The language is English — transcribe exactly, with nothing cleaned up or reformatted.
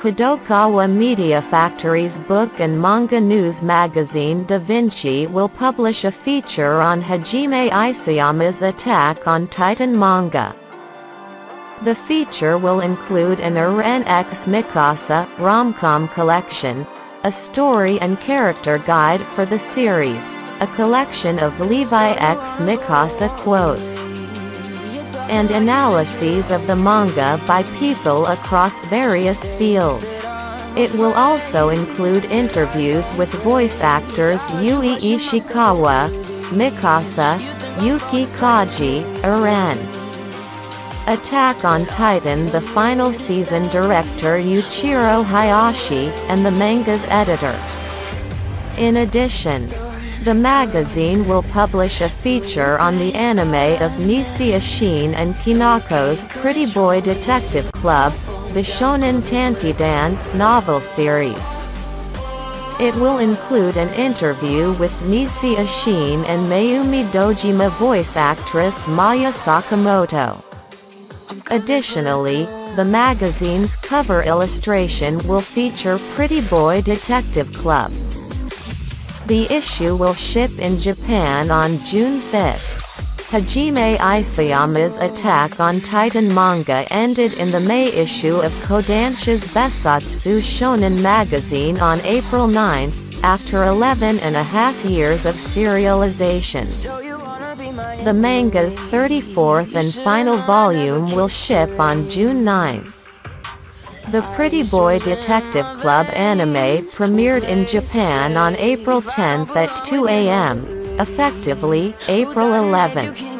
Kadokawa Media Factory's book and manga news magazine Da Vinci will publish a feature on Hajime Isayama's Attack on Titan manga. The feature will include an Eren x Mikasa rom-com collection, a story and character guide for the series, a collection of Levi x Mikasa quotes, and analyses of the manga by people across various fields. It will also include interviews with voice actors Yui Ishikawa, Mikasa, Yuki Kaji, Eren. Attack on Titan, the final season director Yuichiro Hayashi, and the manga's editor. In addition, the magazine will publish a feature on the anime of Nisioisin and Kinako's Pretty Boy Detective Club, the Shōnen Tanteidan novel series. It will include an interview with Nisioisin and Mayumi Dojima voice actress Maya Sakamoto. Additionally, the magazine's cover illustration will feature Pretty Boy Detective Club. The issue will ship in Japan on June fifth. Hajime Isayama's Attack on Titan manga ended in the May issue of Kodansha's Bessatsu Shonen Magazine on April ninth, after eleven and a half years of serialization. The manga's thirty-fourth and final volume will ship on June ninth. The Pretty Boy Detective Club anime premiered in Japan on April tenth at two a m, effectively April eleventh.